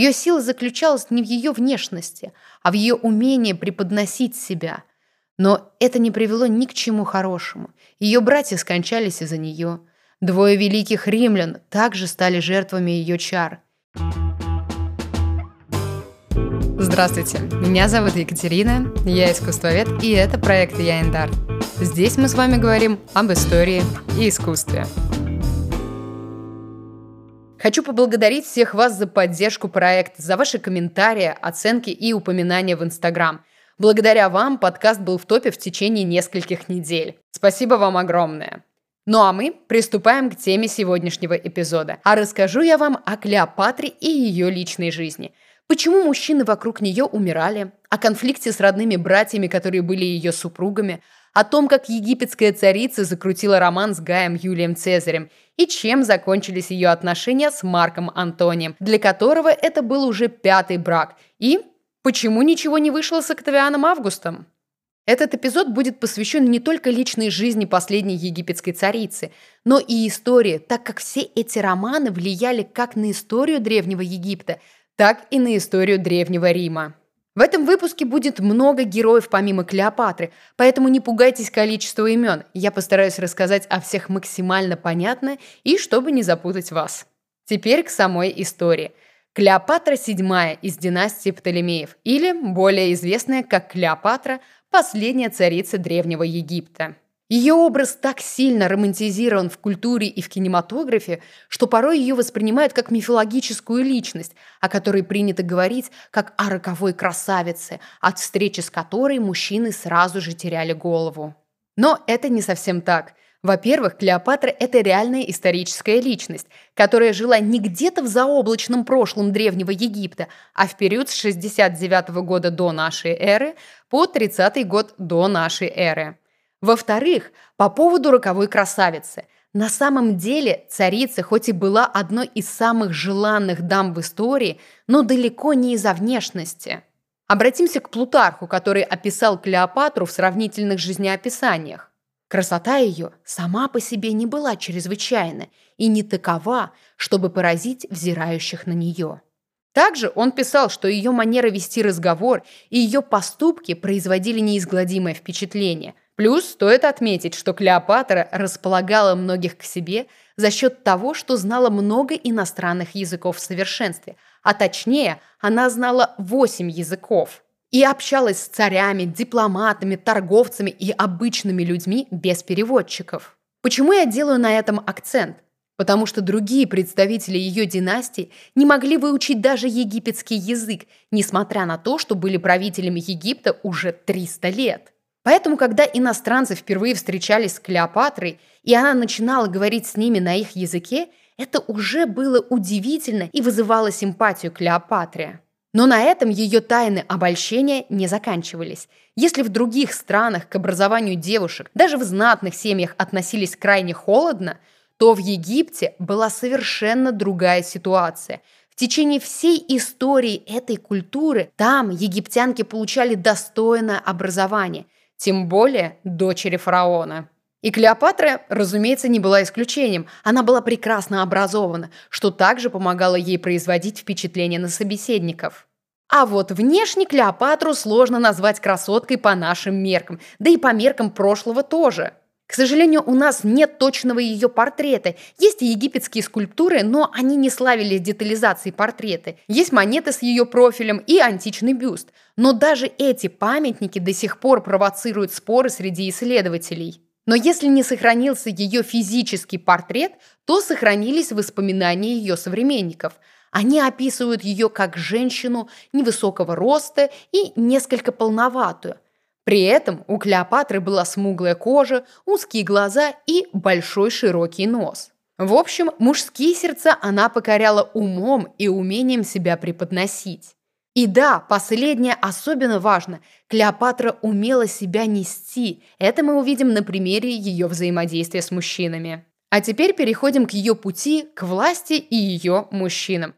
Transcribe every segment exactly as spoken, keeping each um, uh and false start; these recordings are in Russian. Ее сила заключалась не в ее внешности, а в ее умении преподносить себя. Но это не привело ни к чему хорошему. Ее братья скончались из-за нее. Двое великих римлян также стали жертвами ее чар. Здравствуйте, меня зовут Екатерина, я искусствовед, и это проект «Я Эндар». Здесь мы с вами говорим об истории и искусстве. Хочу поблагодарить всех вас за поддержку проекта, за ваши комментарии, оценки и упоминания в Инстаграм. Благодаря вам подкаст был в топе в течение нескольких недель. Спасибо вам огромное. Ну а мы приступаем к теме сегодняшнего эпизода. А расскажу я вам о Клеопатре и ее личной жизни. Почему мужчины вокруг нее умирали, о конфликте с родными братьями, которые были ее супругами, о том, как египетская царица закрутила роман с Гаем Юлием Цезарем и чем закончились ее отношения с Марком Антонием, для которого это был уже пятый брак, и почему ничего не вышло с Октавианом Августом. Этот эпизод будет посвящен не только личной жизни последней египетской царицы, но и истории, так как все эти романы влияли как на историю Древнего Египта, так и на историю Древнего Рима. В этом выпуске будет много героев помимо Клеопатры, поэтому не пугайтесь количества имен. Я постараюсь рассказать о всех максимально понятно и чтобы не запутать вас. Теперь к самой истории. Клеопатра седьмая из династии Птолемеев, или более известная как Клеопатра, последняя царица Древнего Египта. Ее образ так сильно романтизирован в культуре и в кинематографе, что порой ее воспринимают как мифологическую личность, о которой принято говорить как о роковой красавице, от встречи с которой мужчины сразу же теряли голову. Но это не совсем так. Во-первых, Клеопатра – это реальная историческая личность, которая жила не где-то в заоблачном прошлом Древнего Египта, а в период с шестьдесят девятого года до нашей эры по тридцатый год до нашей эры. Во-вторых, по поводу роковой красавицы. На самом деле царица хоть и была одной из самых желанных дам в истории, но далеко не из-за внешности. Обратимся к Плутарху, который описал Клеопатру в сравнительных жизнеописаниях. Красота ее сама по себе не была чрезвычайна и не такова, чтобы поразить взирающих на нее. Также он писал, что ее манера вести разговор и ее поступки производили неизгладимое впечатление. Плюс стоит отметить, что Клеопатра располагала многих к себе за счет того, что знала много иностранных языков в совершенстве, а точнее, она знала восемь языков и общалась с царями, дипломатами, торговцами и обычными людьми без переводчиков. Почему я делаю на этом акцент? Потому что другие представители ее династии не могли выучить даже египетский язык, несмотря на то, что были правителями Египта уже триста лет. Поэтому, когда иностранцы впервые встречались с Клеопатрой, и она начинала говорить с ними на их языке, это уже было удивительно и вызывало симпатию Клеопатре. Но на этом ее тайны обольщения не заканчивались. Если в других странах к образованию девушек, даже в знатных семьях, относились крайне холодно, то в Египте была совершенно другая ситуация. В течение всей истории этой культуры там египтянки получали достойное образование, тем более дочери фараона. И Клеопатра, разумеется, не была исключением. Она была прекрасно образована, что также помогало ей производить впечатление на собеседников. А вот внешне Клеопатру сложно назвать красоткой по нашим меркам, да и по меркам прошлого тоже. К сожалению, у нас нет точного ее портрета. Есть и египетские скульптуры, но они не славились детализацией портрета. Есть монеты с ее профилем и античный бюст. Но даже эти памятники до сих пор провоцируют споры среди исследователей. Но если не сохранился ее физический портрет, то сохранились воспоминания ее современников. Они описывают ее как женщину невысокого роста и несколько полноватую. При этом у Клеопатры была смуглая кожа, узкие глаза и большой широкий нос. В общем, мужские сердца она покоряла умом и умением себя преподносить. И да, последнее особенно важно – Клеопатра умела себя нести. Это мы увидим на примере ее взаимодействия с мужчинами. А теперь переходим к ее пути к власти и ее мужчинам.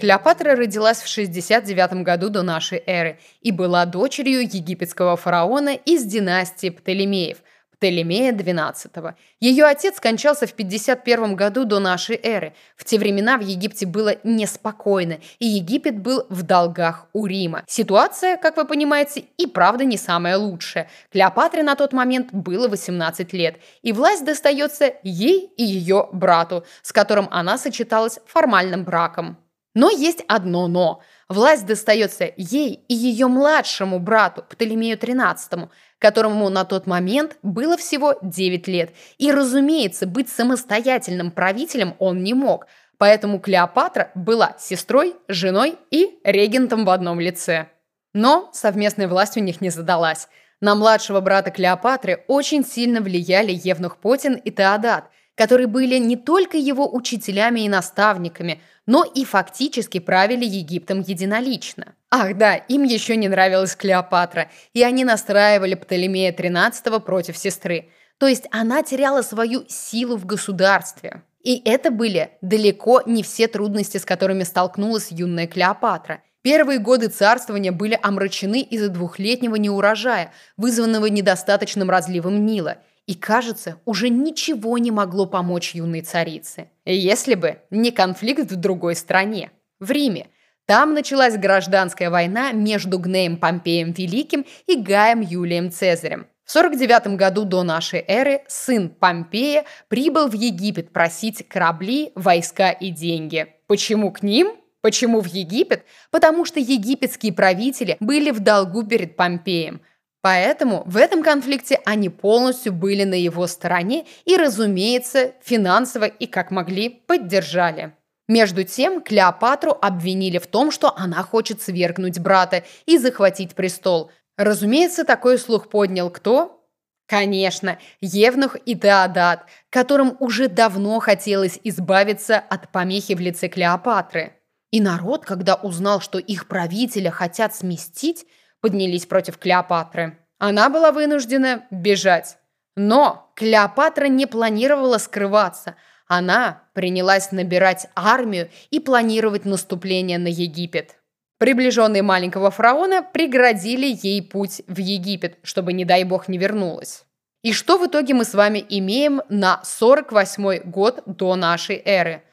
Клеопатра родилась в шестьдесят девятом году до нашей эры и была дочерью египетского фараона из династии Птолемеев. Птолемея двенадцатого. Ее отец скончался в пятьдесят первом году до нашей эры. В те времена в Египте было неспокойно, и Египет был в долгах у Рима. Ситуация, как вы понимаете, и правда не самая лучшая. Клеопатре на тот момент было восемнадцать лет, и власть достается ей и ее брату, с которым она сочеталась формальным браком. Но есть одно «но». Власть достается ей и ее младшему брату, Птолемею тринадцатому, которому на тот момент было всего девять лет. И, разумеется, быть самостоятельным правителем он не мог, поэтому Клеопатра была сестрой, женой и регентом в одном лице. Но совместная власть у них не задалась. На младшего брата Клеопатры очень сильно влияли Евнух Потин и Теодат, которые были не только его учителями и наставниками, но и фактически правили Египтом единолично. Ах да, им еще не нравилась Клеопатра, и они настраивали Птолемея тринадцатого против сестры. То есть она теряла свою силу в государстве. И это были далеко не все трудности, с которыми столкнулась юная Клеопатра. Первые годы царствования были омрачены из-за двухлетнего неурожая, вызванного недостаточным разливом Нила. И, кажется, уже ничего не могло помочь юной царице. Если бы не конфликт в другой стране, в Риме. Там началась гражданская война между Гнеем Помпеем Великим и Гаем Юлием Цезарем. В сорок девятом году до нашей эры сын Помпея прибыл в Египет просить корабли, войска и деньги. Почему к ним? Почему в Египет? Потому что египетские правители были в долгу перед Помпеем. Поэтому в этом конфликте они полностью были на его стороне и, разумеется, финансово и как могли поддержали. Между тем, Клеопатру обвинили в том, что она хочет свергнуть брата и захватить престол. Разумеется, такой слух поднял кто? Конечно, Евнух и Теодат, которым уже давно хотелось избавиться от помехи в лице Клеопатры. И народ, когда узнал, что их правителя хотят сместить, поднялись против Клеопатры. Она была вынуждена бежать. Но Клеопатра не планировала скрываться. Она принялась набирать армию и планировать наступление на Египет. Приближенные маленького фараона преградили ей путь в Египет, чтобы, не дай бог, не вернулась. И что в итоге мы с вами имеем на сорок восьмой год до нашей эры?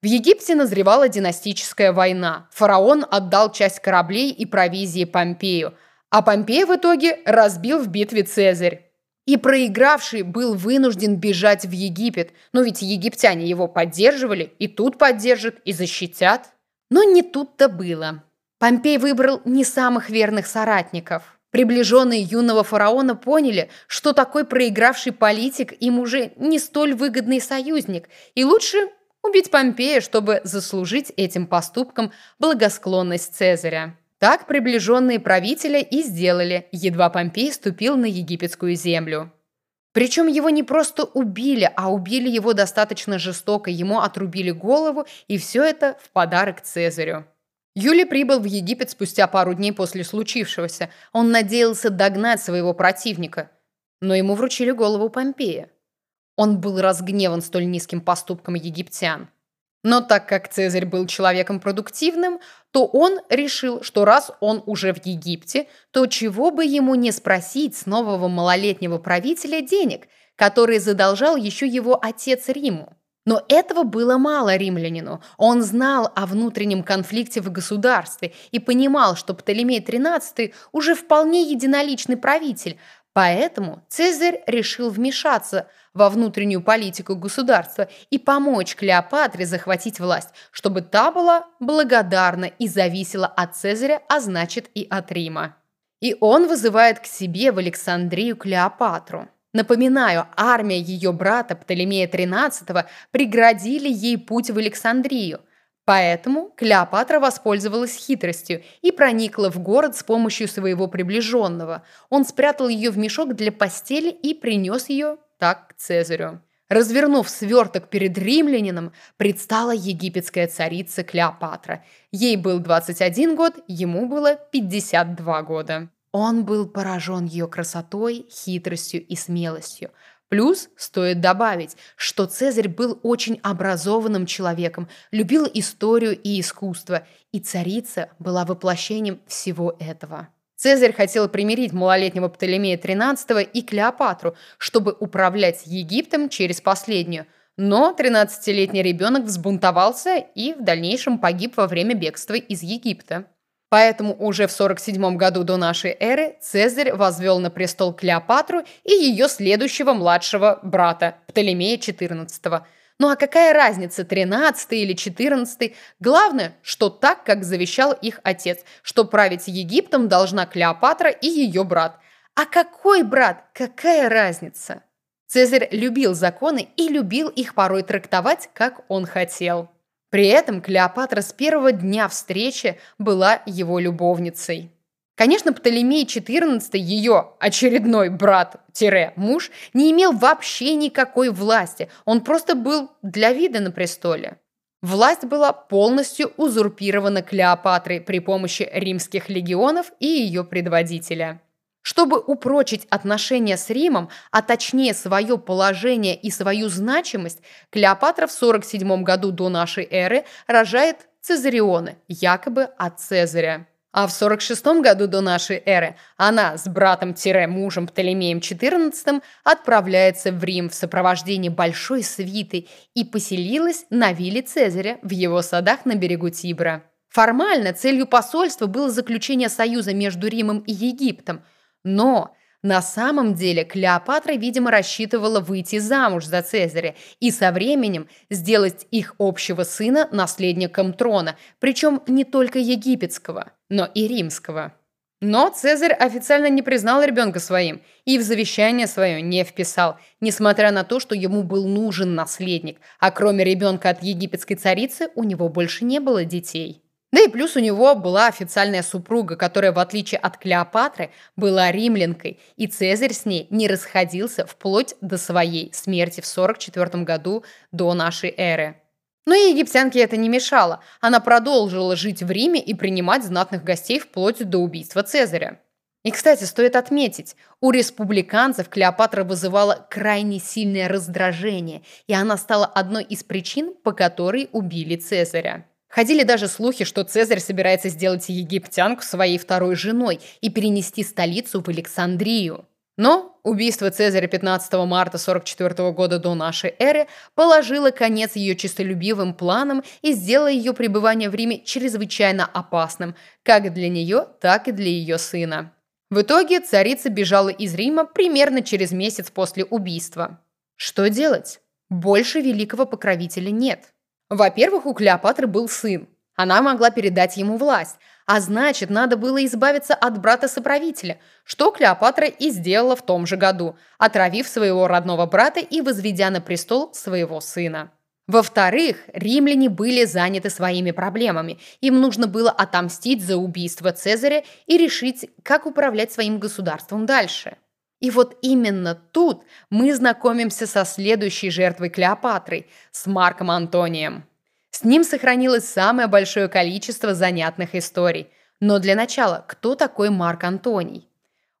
В Египте назревала династическая война. Фараон отдал часть кораблей и провизии Помпею, а Помпей в итоге разбил в битве Цезарь. И проигравший был вынужден бежать в Египет, но ведь египтяне его поддерживали, и тут поддержат, и защитят. Но не тут-то было. Помпей выбрал не самых верных соратников. Приближенные юного фараона поняли, что такой проигравший политик им уже не столь выгодный союзник, и лучше убить Помпея, чтобы заслужить этим поступком благосклонность Цезаря. Так приближенные правителя и сделали, едва Помпей ступил на египетскую землю. Причем его не просто убили, а убили его достаточно жестоко, ему отрубили голову, и все это в подарок Цезарю. Юлий прибыл в Египет спустя пару дней после случившегося. Он надеялся догнать своего противника, но ему вручили голову Помпея. Он был разгневан столь низким поступком египтян. Но так как Цезарь был человеком продуктивным, то он решил, что раз он уже в Египте, то чего бы ему не спросить с нового малолетнего правителя денег, которые задолжал еще его отец Риму. Но этого было мало римлянину. Он знал о внутреннем конфликте в государстве и понимал, что Птолемей тринадцатый уже вполне единоличный правитель. Поэтому Цезарь решил вмешаться во внутреннюю политику государства и помочь Клеопатре захватить власть, чтобы та была благодарна и зависела от Цезаря, а значит и от Рима. И он вызывает к себе в Александрию Клеопатру. Напоминаю, армия ее брата Птолемея тринадцатого преградили ей путь в Александрию. Поэтому Клеопатра воспользовалась хитростью и проникла в город с помощью своего приближенного. Он спрятал ее в мешок для постели и принес ее так к Цезарю. Развернув сверток перед римлянином, предстала египетская царица Клеопатра. Ей был двадцать один год, ему было пятьдесят два года. Он был поражен ее красотой, хитростью и смелостью. Плюс стоит добавить, что Цезарь был очень образованным человеком, любил историю и искусство, и царица была воплощением всего этого. Цезарь хотел примирить малолетнего Птолемея тринадцатого и Клеопатру, чтобы управлять Египтом через последнюю. Но тринадцатилетний ребенок взбунтовался и в дальнейшем погиб во время бегства из Египта. Поэтому уже в сорок седьмом году до нашей эры Цезарь возвел на престол Клеопатру и ее следующего младшего брата Птолемея четырнадцатого. Ну а какая разница, тринадцатый или четырнадцатый? Главное, что так, как завещал их отец, что править Египтом должна Клеопатра и ее брат. А какой брат? Какая разница? Цезарь любил законы и любил их порой трактовать, как он хотел. При этом Клеопатра с первого дня встречи была его любовницей. Конечно, Птолемей четырнадцатый, ее очередной брат-муж, не имел вообще никакой власти, он просто был для вида на престоле. Власть была полностью узурпирована Клеопатрой при помощи римских легионов и ее предводителя. Чтобы упрочить отношения с Римом, а точнее свое положение и свою значимость, Клеопатра в сорок седьмом году до нашей эры рожает Цезариона, якобы от Цезаря. А в сорок шестом году до нашей эры она с братом-мужем Птолемеем четырнадцатым отправляется в Рим в сопровождении большой свиты и поселилась на вилле Цезаря в его садах на берегу Тибра. Формально целью посольства было заключение союза между Римом и Египтом, но на самом деле Клеопатра, видимо, рассчитывала выйти замуж за Цезаря и со временем сделать их общего сына наследником трона, причем не только египетского, но и римского. Но Цезарь официально не признал ребенка своим и в завещание свое не вписал, несмотря на то, что ему был нужен наследник, а кроме ребенка от египетской царицы у него больше не было детей. Да и плюс у него была официальная супруга, которая, в отличие от Клеопатры, была римлянкой, и Цезарь с ней не расходился вплоть до своей смерти в сорок четвёртом году до нашей эры. Но и египтянке это не мешало, она продолжила жить в Риме и принимать знатных гостей вплоть до убийства Цезаря. И, кстати, стоит отметить, у республиканцев Клеопатра вызывала крайне сильное раздражение, и она стала одной из причин, по которой убили Цезаря. Ходили даже слухи, что Цезарь собирается сделать египтянку своей второй женой и перенести столицу в Александрию. Но убийство Цезаря пятнадцатого марта сорок четвёртого года до нашей эры положило конец ее честолюбивым планам и сделало ее пребывание в Риме чрезвычайно опасным, как для нее, так и для ее сына. В итоге царица бежала из Рима примерно через месяц после убийства. Что делать? Больше великого покровителя нет. Во-первых, у Клеопатры был сын, она могла передать ему власть, а значит, надо было избавиться от брата-соправителя, что Клеопатра и сделала в том же году, отравив своего родного брата и возведя на престол своего сына. Во-вторых, римляне были заняты своими проблемами, им нужно было отомстить за убийство Цезаря и решить, как управлять своим государством дальше. И вот именно тут мы знакомимся со следующей жертвой Клеопатры – с Марком Антонием. С ним сохранилось самое большое количество занятных историй. Но для начала, кто такой Марк Антоний?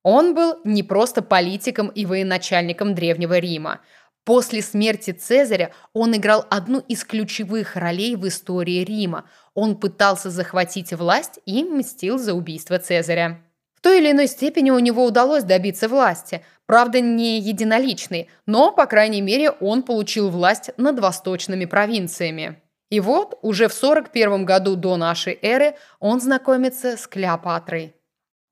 Он был не просто политиком и военачальником Древнего Рима. После смерти Цезаря он играл одну из ключевых ролей в истории Рима. Он пытался захватить власть и мстил за убийство Цезаря. В той или иной степени у него удалось добиться власти, правда не единоличной, но, по крайней мере, он получил власть над восточными провинциями. И вот уже в сорок первом году до нашей эры он знакомится с Клеопатрой.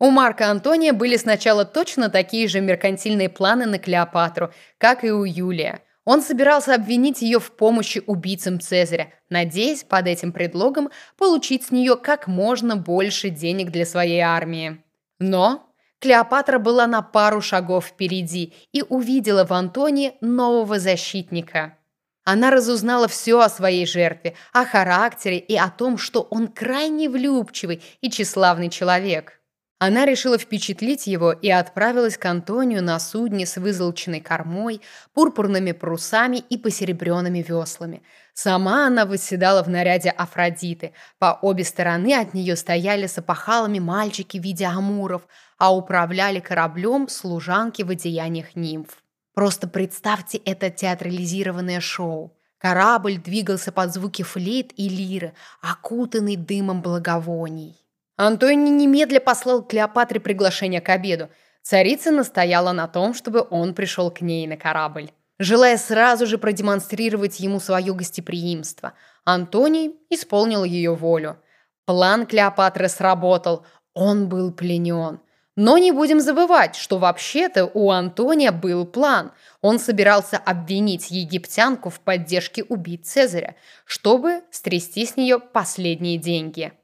У Марка Антония были сначала точно такие же меркантильные планы на Клеопатру, как и у Юлия. Он собирался обвинить ее в помощи убийцам Цезаря, надеясь под этим предлогом получить с нее как можно больше денег для своей армии. Но Клеопатра была на пару шагов впереди и увидела в Антонии нового защитника. Она разузнала все о своей жертве, о характере и о том, что он крайне влюбчивый и тщеславный человек. Она решила впечатлить его и отправилась к Антонию на судне с вызолченной кормой, пурпурными парусами и посеребренными веслами. Сама она восседала в наряде Афродиты. По обе стороны от нее стояли с опахалами мальчики в виде амуров, а управляли кораблем служанки в одеяниях нимф. Просто представьте это театрализированное шоу. Корабль двигался под звуки флейт и лиры, окутанный дымом благовоний. Антоний немедля послал Клеопатре приглашение к обеду. Царица настояла на том, чтобы он пришел к ней на корабль, желая сразу же продемонстрировать ему свое гостеприимство. Антоний исполнил ее волю. План Клеопатры сработал, он был пленен. Но не будем забывать, что вообще-то у Антония был план. Он собирался обвинить египтянку в поддержке убийц Цезаря, чтобы стрясти с нее последние деньги.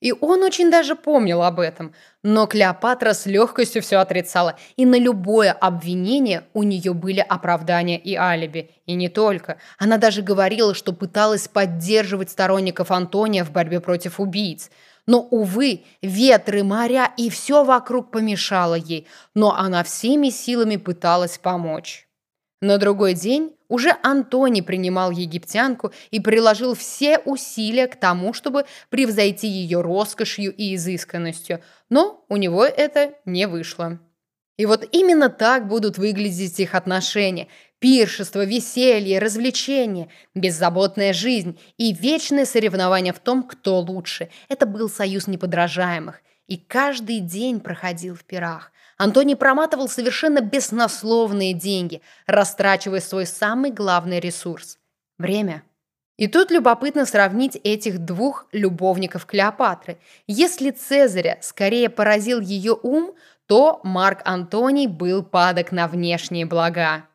И он очень даже помнил об этом, но Клеопатра с легкостью все отрицала, и на любое обвинение у нее были оправдания и алиби, и не только. Она даже говорила, что пыталась поддерживать сторонников Антония в борьбе против убийц. Но, увы, ветры, моря и все вокруг помешало ей, но она всеми силами пыталась помочь. На другой день уже Антоний принимал египтянку и приложил все усилия к тому, чтобы превзойти ее роскошью и изысканностью, но у него это не вышло. И вот именно так будут выглядеть их отношения – пиршество, веселье, развлечения, беззаботная жизнь и вечное соревнование в том, кто лучше. Это был союз неподражаемых, и каждый день проходил в пирах. Антоний проматывал совершенно беснословные деньги, растрачивая свой самый главный ресурс – время. И тут любопытно сравнить этих двух любовников Клеопатры. Если Цезаря скорее поразил ее ум, то Марк Антоний был падок на внешние блага.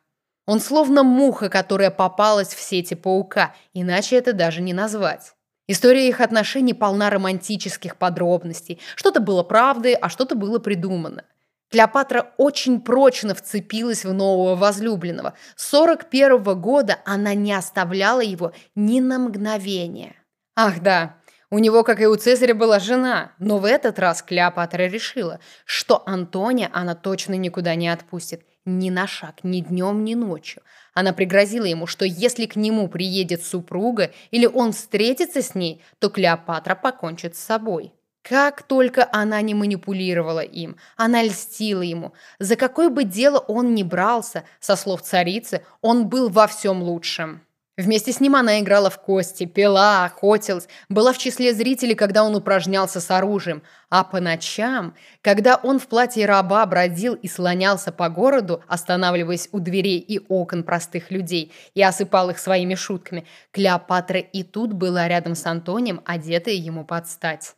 Он словно муха, которая попалась в сети паука, иначе это даже не назвать. История их отношений полна романтических подробностей. Что-то было правдой, а что-то было придумано. Клеопатра очень прочно вцепилась в нового возлюбленного. С сорок первого года она не оставляла его ни на мгновение. Ах да, у него, как и у Цезаря, была жена, но в этот раз Клеопатра решила, что Антония она точно никуда не отпустит. Ни на шаг, ни днем, ни ночью. Она пригрозила ему, что если к нему приедет супруга или он встретится с ней, то Клеопатра покончит с собой. Как только она не манипулировала им, она льстила ему. За какое бы дело он ни брался, со слов царицы, он был во всем лучшем. Вместе с ним она играла в кости, пила, охотилась, была в числе зрителей, когда он упражнялся с оружием. А по ночам, когда он в платье раба бродил и слонялся по городу, останавливаясь у дверей и окон простых людей, и осыпал их своими шутками, Клеопатра и тут была рядом с Антонием, одетая ему под стать.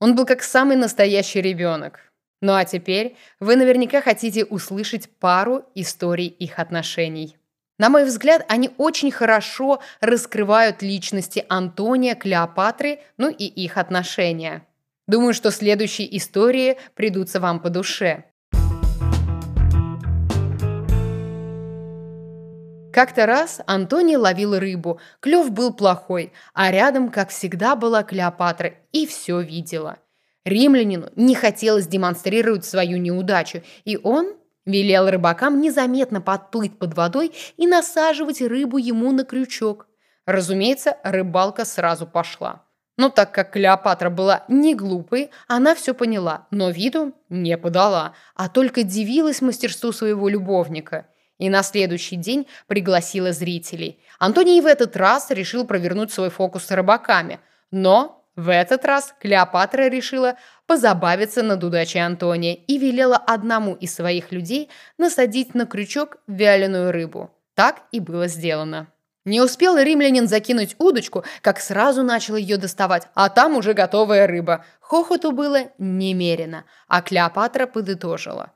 Он был как самый настоящий ребенок. Ну а теперь вы наверняка хотите услышать пару историй их отношений. На мой взгляд, они очень хорошо раскрывают личности Антония, Клеопатры, ну и их отношения. Думаю, что следующие истории придутся вам по душе. Как-то раз Антоний ловил рыбу, клев был плохой, а рядом, как всегда, была Клеопатра и все видела. Римлянину не хотелось демонстрировать свою неудачу, и он велел рыбакам незаметно подплыть под водой и насаживать рыбу ему на крючок. Разумеется, рыбалка сразу пошла. Но так как Клеопатра была не глупой, она все поняла, но виду не подала, а только дивилась мастерству своего любовника. И на следующий день пригласила зрителей. Антоний в этот раз решил провернуть свой фокус с рыбаками. Но в этот раз Клеопатра решила позабавиться над удачей Антония и велела одному из своих людей насадить на крючок вяленую рыбу. Так и было сделано. Не успел римлянин закинуть удочку, как сразу начал ее доставать, а там уже готовая рыба. Хохоту было немерено, а Клеопатра подытожила: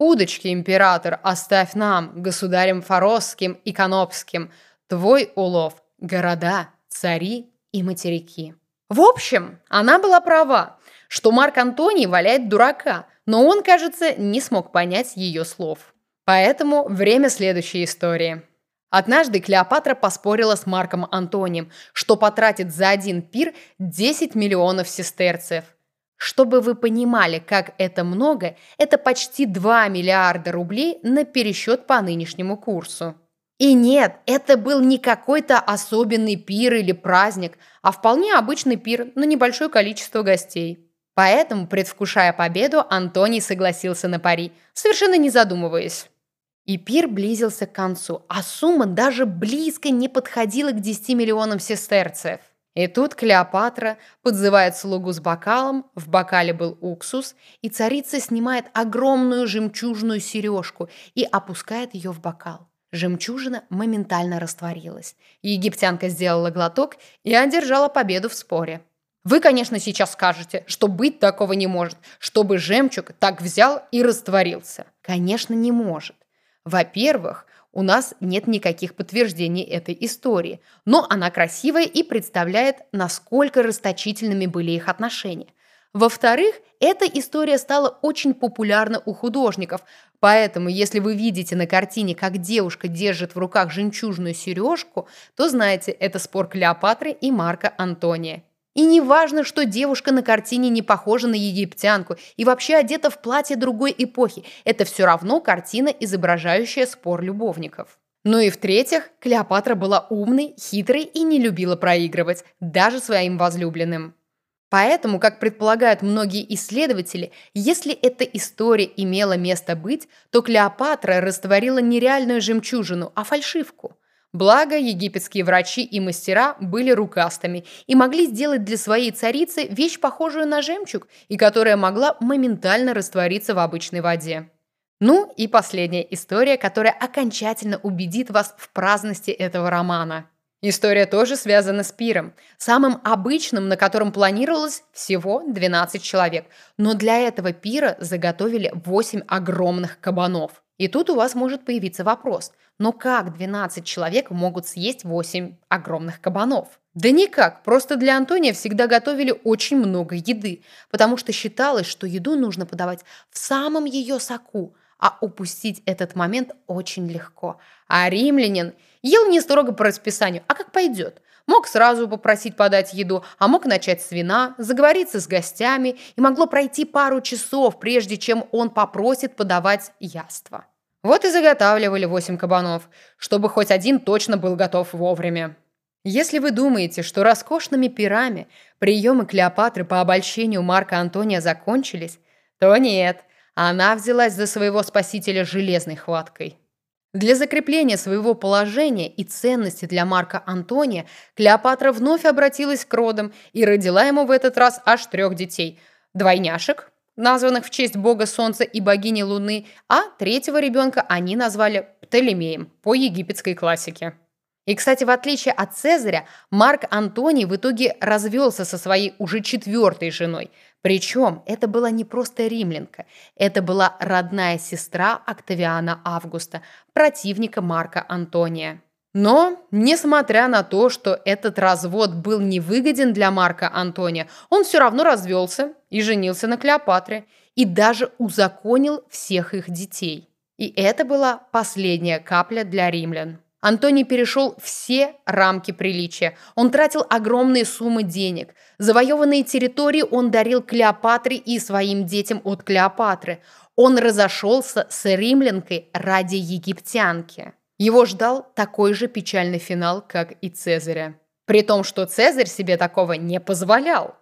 «Удочки, император, оставь нам, государям Форосским и Канопским, твой улов, города, цари и материки». В общем, она была права, что Марк Антоний валяет дурака, но он, кажется, не смог понять ее слов. Поэтому время следующей истории. Однажды Клеопатра поспорила с Марком Антонием, что потратит за один пир десять миллионов сестерцев. Чтобы вы понимали, как это много, это почти два миллиарда рублей на пересчет по нынешнему курсу. И нет, это был не какой-то особенный пир или праздник, а вполне обычный пир на небольшое количество гостей. Поэтому, предвкушая победу, Антоний согласился на пари, совершенно не задумываясь. И пир близился к концу, а сумма даже близко не подходила к десяти миллионам сестерцев. И тут Клеопатра подзывает слугу с бокалом, в бокале был уксус, и царица снимает огромную жемчужную сережку и опускает ее в бокал. Жемчужина моментально растворилась. Египтянка сделала глоток и одержала победу в споре. Вы, конечно, сейчас скажете, что быть такого не может, чтобы жемчуг так взял и растворился. Конечно, не может. Во-первых, у нас нет никаких подтверждений этой истории, но она красивая и представляет, насколько расточительными были их отношения. Во-вторых, эта история стала очень популярна у художников, поэтому если вы видите на картине, как девушка держит в руках жемчужную сережку, то знаете, это спор Клеопатры и Марка Антония. И не важно, что девушка на картине не похожа на египтянку и вообще одета в платье другой эпохи, это все равно картина, изображающая спор любовников. Ну и в-третьих, Клеопатра была умной, хитрой и не любила проигрывать, даже своим возлюбленным. Поэтому, как предполагают многие исследователи, если эта история имела место быть, то Клеопатра растворила не реальную жемчужину, а фальшивку. Благо, египетские врачи и мастера были рукастыми и могли сделать для своей царицы вещь, похожую на жемчуг, и которая могла моментально раствориться в обычной воде. Ну и последняя история, которая окончательно убедит вас в праздности этого романа. История тоже связана с пиром, самым обычным, на котором планировалось всего двенадцать человек. Но для этого пира заготовили восемь огромных кабанов. И тут у вас может появиться вопрос, но как двенадцать человек могут съесть восемь огромных кабанов? Да никак, просто для Антония всегда готовили очень много еды, потому что считалось, что еду нужно подавать в самом ее соку, а упустить этот момент очень легко. А римлянин ел не строго по расписанию, а как пойдет. Мог сразу попросить подать еду, а мог начать с вина, заговориться с гостями, и могло пройти пару часов, прежде чем он попросит подавать яство. Вот и заготавливали восемь кабанов, чтобы хоть один точно был готов вовремя. Если вы думаете, что роскошными пирами приемы Клеопатры по обольщению Марка Антония закончились, то нет, она взялась за своего спасителя железной хваткой. Для закрепления своего положения и ценности для Марка Антония Клеопатра вновь обратилась к родам и родила ему в этот раз аж трех детей – двойняшек, названных в честь бога Солнца и богини Луны, а третьего ребенка они назвали Птолемеем по египетской классике. И, кстати, в отличие от Цезаря, Марк Антоний в итоге развелся со своей уже четвертой женой. Причем это была не просто римлянка, это была родная сестра Октавиана Августа, противника Марка Антония. Но, несмотря на то, что этот развод был невыгоден для Марка Антония, он все равно развелся и женился на Клеопатре, и даже узаконил всех их детей. И это была последняя капля для римлян. Антоний перешел все рамки приличия. Он тратил огромные суммы денег. Завоеванные территории он дарил Клеопатре и своим детям от Клеопатры. Он разошелся с римлянкой ради египтянки. Его ждал такой же печальный финал, как и Цезаря. При том, что Цезарь себе такого не позволял.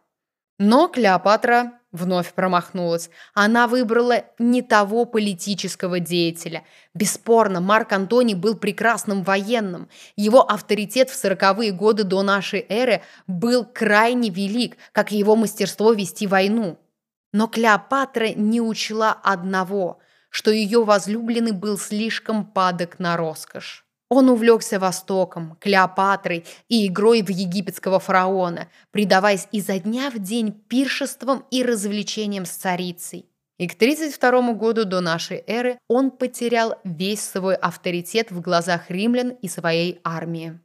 Но Клеопатра вновь промахнулась. Она выбрала не того политического деятеля. Бесспорно, Марк Антоний был прекрасным военным. Его авторитет в сороковые годы до нашей эры был крайне велик, как и его мастерство вести войну. Но Клеопатра не учла одного, что ее возлюбленный был слишком падок на роскошь. Он увлекся Востоком, Клеопатрой и игрой в египетского фараона, предаваясь изо дня в день пиршествам и развлечениям с царицей. И к тридцать второму году до нашей эры он потерял весь свой авторитет в глазах римлян и своей армии.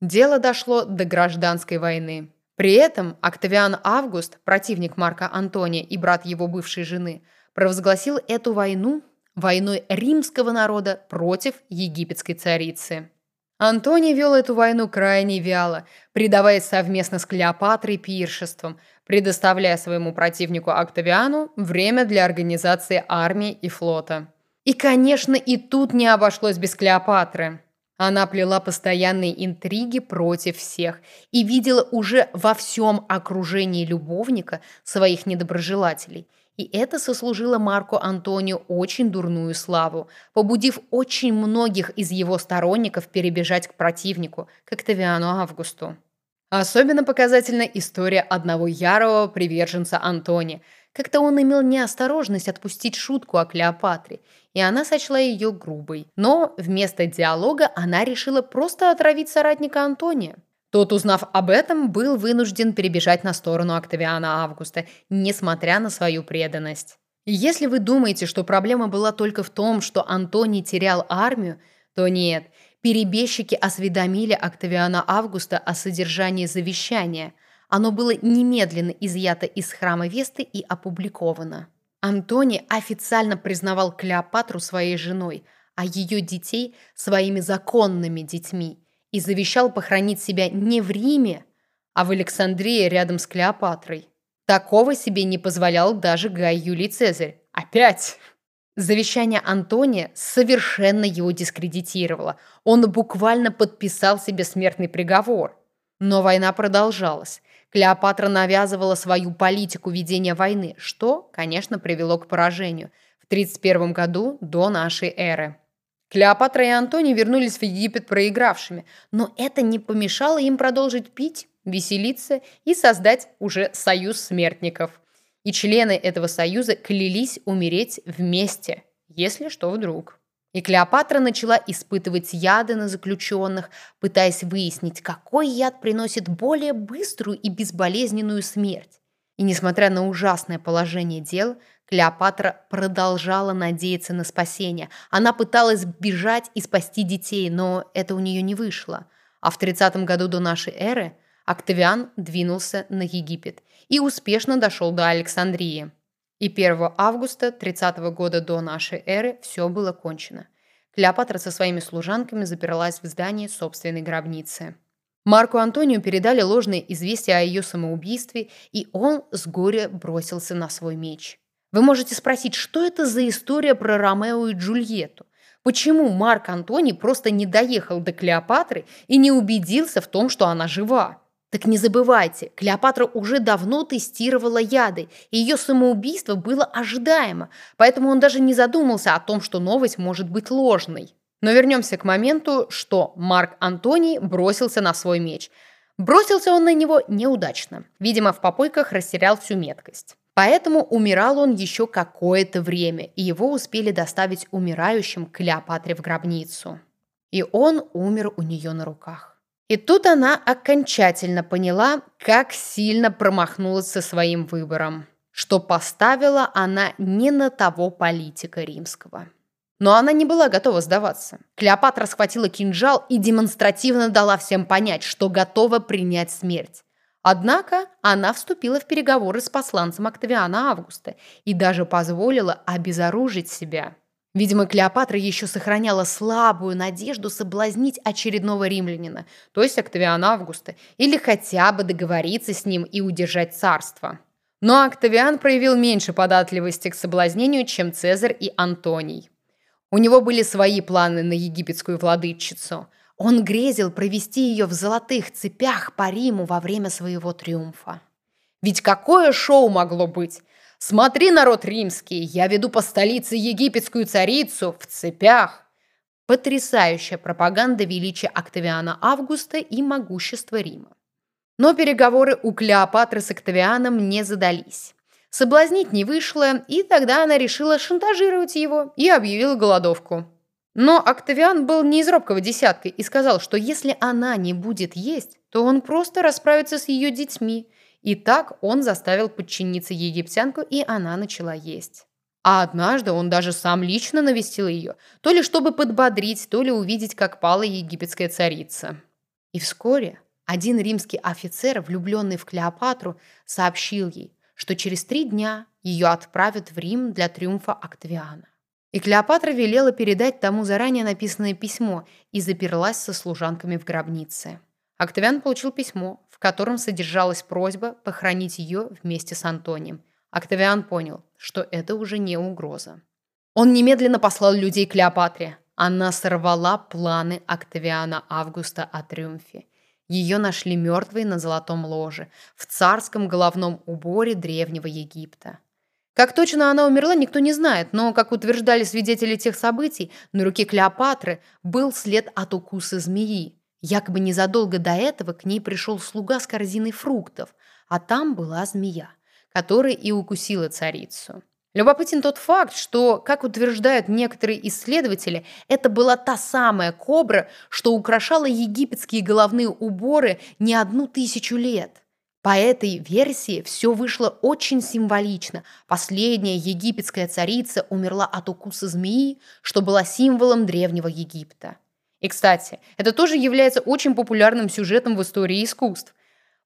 Дело дошло до гражданской войны. При этом Октавиан Август, противник Марка Антония и брат его бывшей жены, провозгласил эту войну войной римского народа против египетской царицы. Антоний вел эту войну крайне вяло, предаваясь совместно с Клеопатрой пиршествам, предоставляя своему противнику Октавиану время для организации армии и флота. И, конечно, и тут не обошлось без Клеопатры. Она плела постоянные интриги против всех и видела уже во всем окружении любовника своих недоброжелателей. И это сослужило Марку Антонию очень дурную славу, побудив очень многих из его сторонников перебежать к противнику, к Октавиану Августу. Особенно показательна история одного ярого приверженца Антони. Как-то он имел неосторожность отпустить шутку о Клеопатре, и она сочла ее грубой. Но вместо диалога она решила просто отравить соратника Антония. Тот, узнав об этом, был вынужден перебежать на сторону Октавиана Августа, несмотря на свою преданность. Если вы думаете, что проблема была только в том, что Антоний терял армию, то нет. Перебежчики осведомили Октавиана Августа о содержании завещания. Оно было немедленно изъято из храма Весты и опубликовано. Антоний официально признавал Клеопатру своей женой, а ее детей своими законными детьми, и завещал похоронить себя не в Риме, а в Александрии рядом с Клеопатрой. Такого себе не позволял даже Гай Юлий Цезарь. Опять! Завещание Антония совершенно его дискредитировало. Он буквально подписал себе смертный приговор. Но война продолжалась. Клеопатра навязывала свою политику ведения войны, что, конечно, привело к поражению в тридцать первом году до нашей эры. Клеопатра и Антоний вернулись в Египет проигравшими, но это не помешало им продолжить пить, веселиться и создать уже союз смертников. И члены этого союза клялись умереть вместе, если что вдруг. И Клеопатра начала испытывать яды на заключенных, пытаясь выяснить, какой яд приносит более быструю и безболезненную смерть. И несмотря на ужасное положение дел, Клеопатра продолжала надеяться на спасение. Она пыталась бежать и спасти детей, но это у нее не вышло. А в тридцатом году до нашей эры Октавиан двинулся на Египет и успешно дошел до Александрии. И первого августа тридцатого года до нашей эры все было кончено. Клеопатра со своими служанками заперлась в здании собственной гробницы. Марку Антонию передали ложные известия о ее самоубийстве, и он с горя бросился на свой меч. Вы можете спросить, что это за история про Ромео и Джульетту? Почему Марк Антоний просто не доехал до Клеопатры и не убедился в том, что она жива? Так не забывайте, Клеопатра уже давно тестировала яды, и ее самоубийство было ожидаемо, поэтому он даже не задумался о том, что новость может быть ложной. Но вернемся к моменту, что Марк Антоний бросился на свой меч. Бросился он на него неудачно. Видимо, в попойках растерял всю меткость. Поэтому умирал он еще какое-то время, и его успели доставить умирающим к Клеопатре в гробницу. И он умер у нее на руках. И тут она окончательно поняла, как сильно промахнулась со своим выбором, что поставила она не на того политика римского. Но она не была готова сдаваться. Клеопатра схватила кинжал и демонстративно дала всем понять, что готова принять смерть. Однако она вступила в переговоры с посланцем Октавиана Августа и даже позволила обезоружить себя. Видимо, Клеопатра еще сохраняла слабую надежду соблазнить очередного римлянина, то есть Октавиана Августа, или хотя бы договориться с ним и удержать царство. Но Октавиан проявил меньше податливости к соблазнению, чем Цезарь и Антоний. У него были свои планы на египетскую владычицу. Он грезил провести ее в золотых цепях по Риму во время своего триумфа. Ведь какое шоу могло быть! «Смотри, народ римский, я веду по столице египетскую царицу в цепях!» Потрясающая пропаганда величия Октавиана Августа и могущества Рима. Но переговоры у Клеопатры с Октавианом не задались. Соблазнить не вышло, и тогда она решила шантажировать его и объявила голодовку. Но Октавиан был не из робкого десятка и сказал, что если она не будет есть, то он просто расправится с ее детьми. И так он заставил подчиниться египтянку, и она начала есть. А однажды он даже сам лично навестил ее, то ли чтобы подбодрить, то ли увидеть, как пала египетская царица. И вскоре один римский офицер, влюбленный в Клеопатру, сообщил ей, что через три дня ее отправят в Рим для триумфа Октавиана. И Клеопатра велела передать тому заранее написанное письмо и заперлась со служанками в гробнице. Октавиан получил письмо, в котором содержалась просьба похоронить ее вместе с Антонием. Октавиан понял, что это уже не угроза. Он немедленно послал людей к Клеопатре. Она сорвала планы Октавиана Августа о триумфе. Ее нашли мертвой на золотом ложе, в царском головном уборе древнего Египта. Как точно она умерла, никто не знает, но, как утверждали свидетели тех событий, на руке Клеопатры был след от укуса змеи. Якобы незадолго до этого к ней пришел слуга с корзиной фруктов, а там была змея, которая и укусила царицу. Любопытен тот факт, что, как утверждают некоторые исследователи, это была та самая кобра, что украшала египетские головные уборы не одну тысячу лет. По этой версии все вышло очень символично. Последняя египетская царица умерла от укуса змеи, что была символом Древнего Египта. И, кстати, это тоже является очень популярным сюжетом в истории искусств.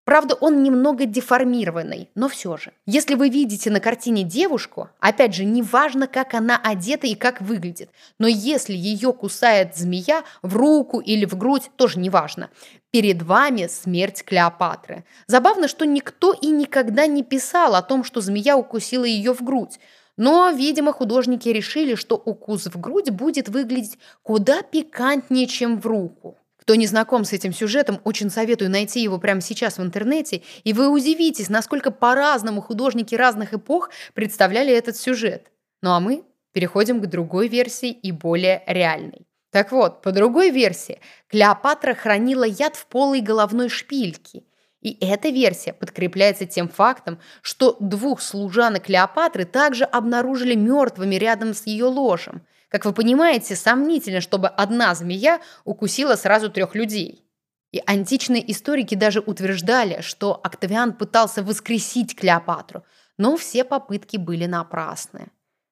Правда, он немного деформированный, но все же. Если вы видите на картине девушку, опять же, неважно, как она одета и как выглядит, но если ее кусает змея в руку или в грудь, тоже неважно, перед вами смерть Клеопатры. Забавно, что никто и никогда не писал о том, что змея укусила ее в грудь. Но, видимо, художники решили, что укус в грудь будет выглядеть куда пикантнее, чем в руку. Кто не знаком с этим сюжетом, очень советую найти его прямо сейчас в интернете, и вы удивитесь, насколько по-разному художники разных эпох представляли этот сюжет. Ну а мы переходим к другой версии и более реальной. Так вот, по другой версии, Клеопатра хранила яд в полой головной шпильке. И эта версия подкрепляется тем фактом, что двух служанок Клеопатры также обнаружили мертвыми рядом с ее ложем. Как вы понимаете, сомнительно, чтобы одна змея укусила сразу трех людей. И античные историки даже утверждали, что Октавиан пытался воскресить Клеопатру, но все попытки были напрасны.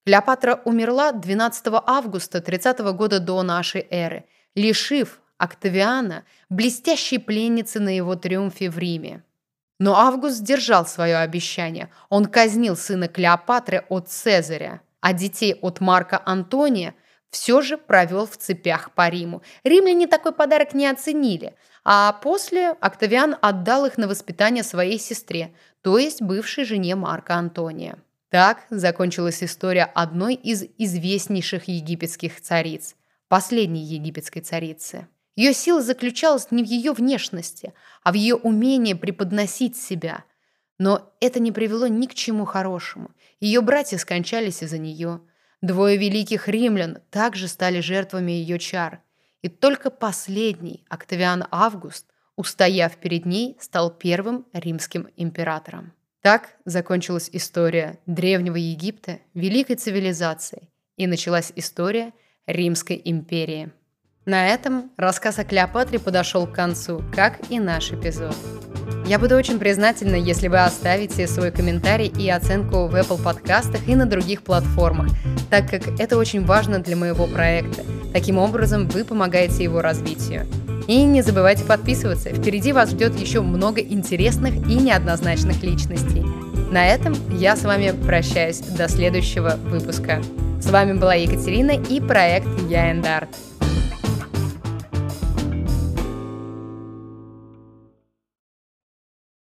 Клеопатра умерла двенадцатого августа тридцатого года до нашей эры, лишив Октавиана, блестящей пленницы на его триумфе в Риме. Но Август сдержал свое обещание. Он казнил сына Клеопатры от Цезаря, а детей от Марка Антония все же провел в цепях по Риму. Римляне такой подарок не оценили, а после Октавиан отдал их на воспитание своей сестре, то есть бывшей жене Марка Антония. Так закончилась история одной из известнейших египетских цариц, последней египетской царицы. Ее сила заключалась не в ее внешности, а в ее умении преподносить себя. Но это не привело ни к чему хорошему. Ее братья скончались из-за нее. Двое великих римлян также стали жертвами ее чар. И только последний, Октавиан Август, устояв перед ней, стал первым римским императором. Так закончилась история Древнего Египта, великой цивилизации, и началась история Римской империи. На этом рассказ о Клеопатре подошел к концу, как и наш эпизод. Я буду очень признательна, если вы оставите свой комментарий и оценку в Apple подкастах и на других платформах, так как это очень важно для моего проекта. Таким образом, вы помогаете его развитию. И не забывайте подписываться, впереди вас ждет еще много интересных и неоднозначных личностей. На этом я с вами прощаюсь до следующего выпуска. С вами была Екатерина и проект «Я энд Арт».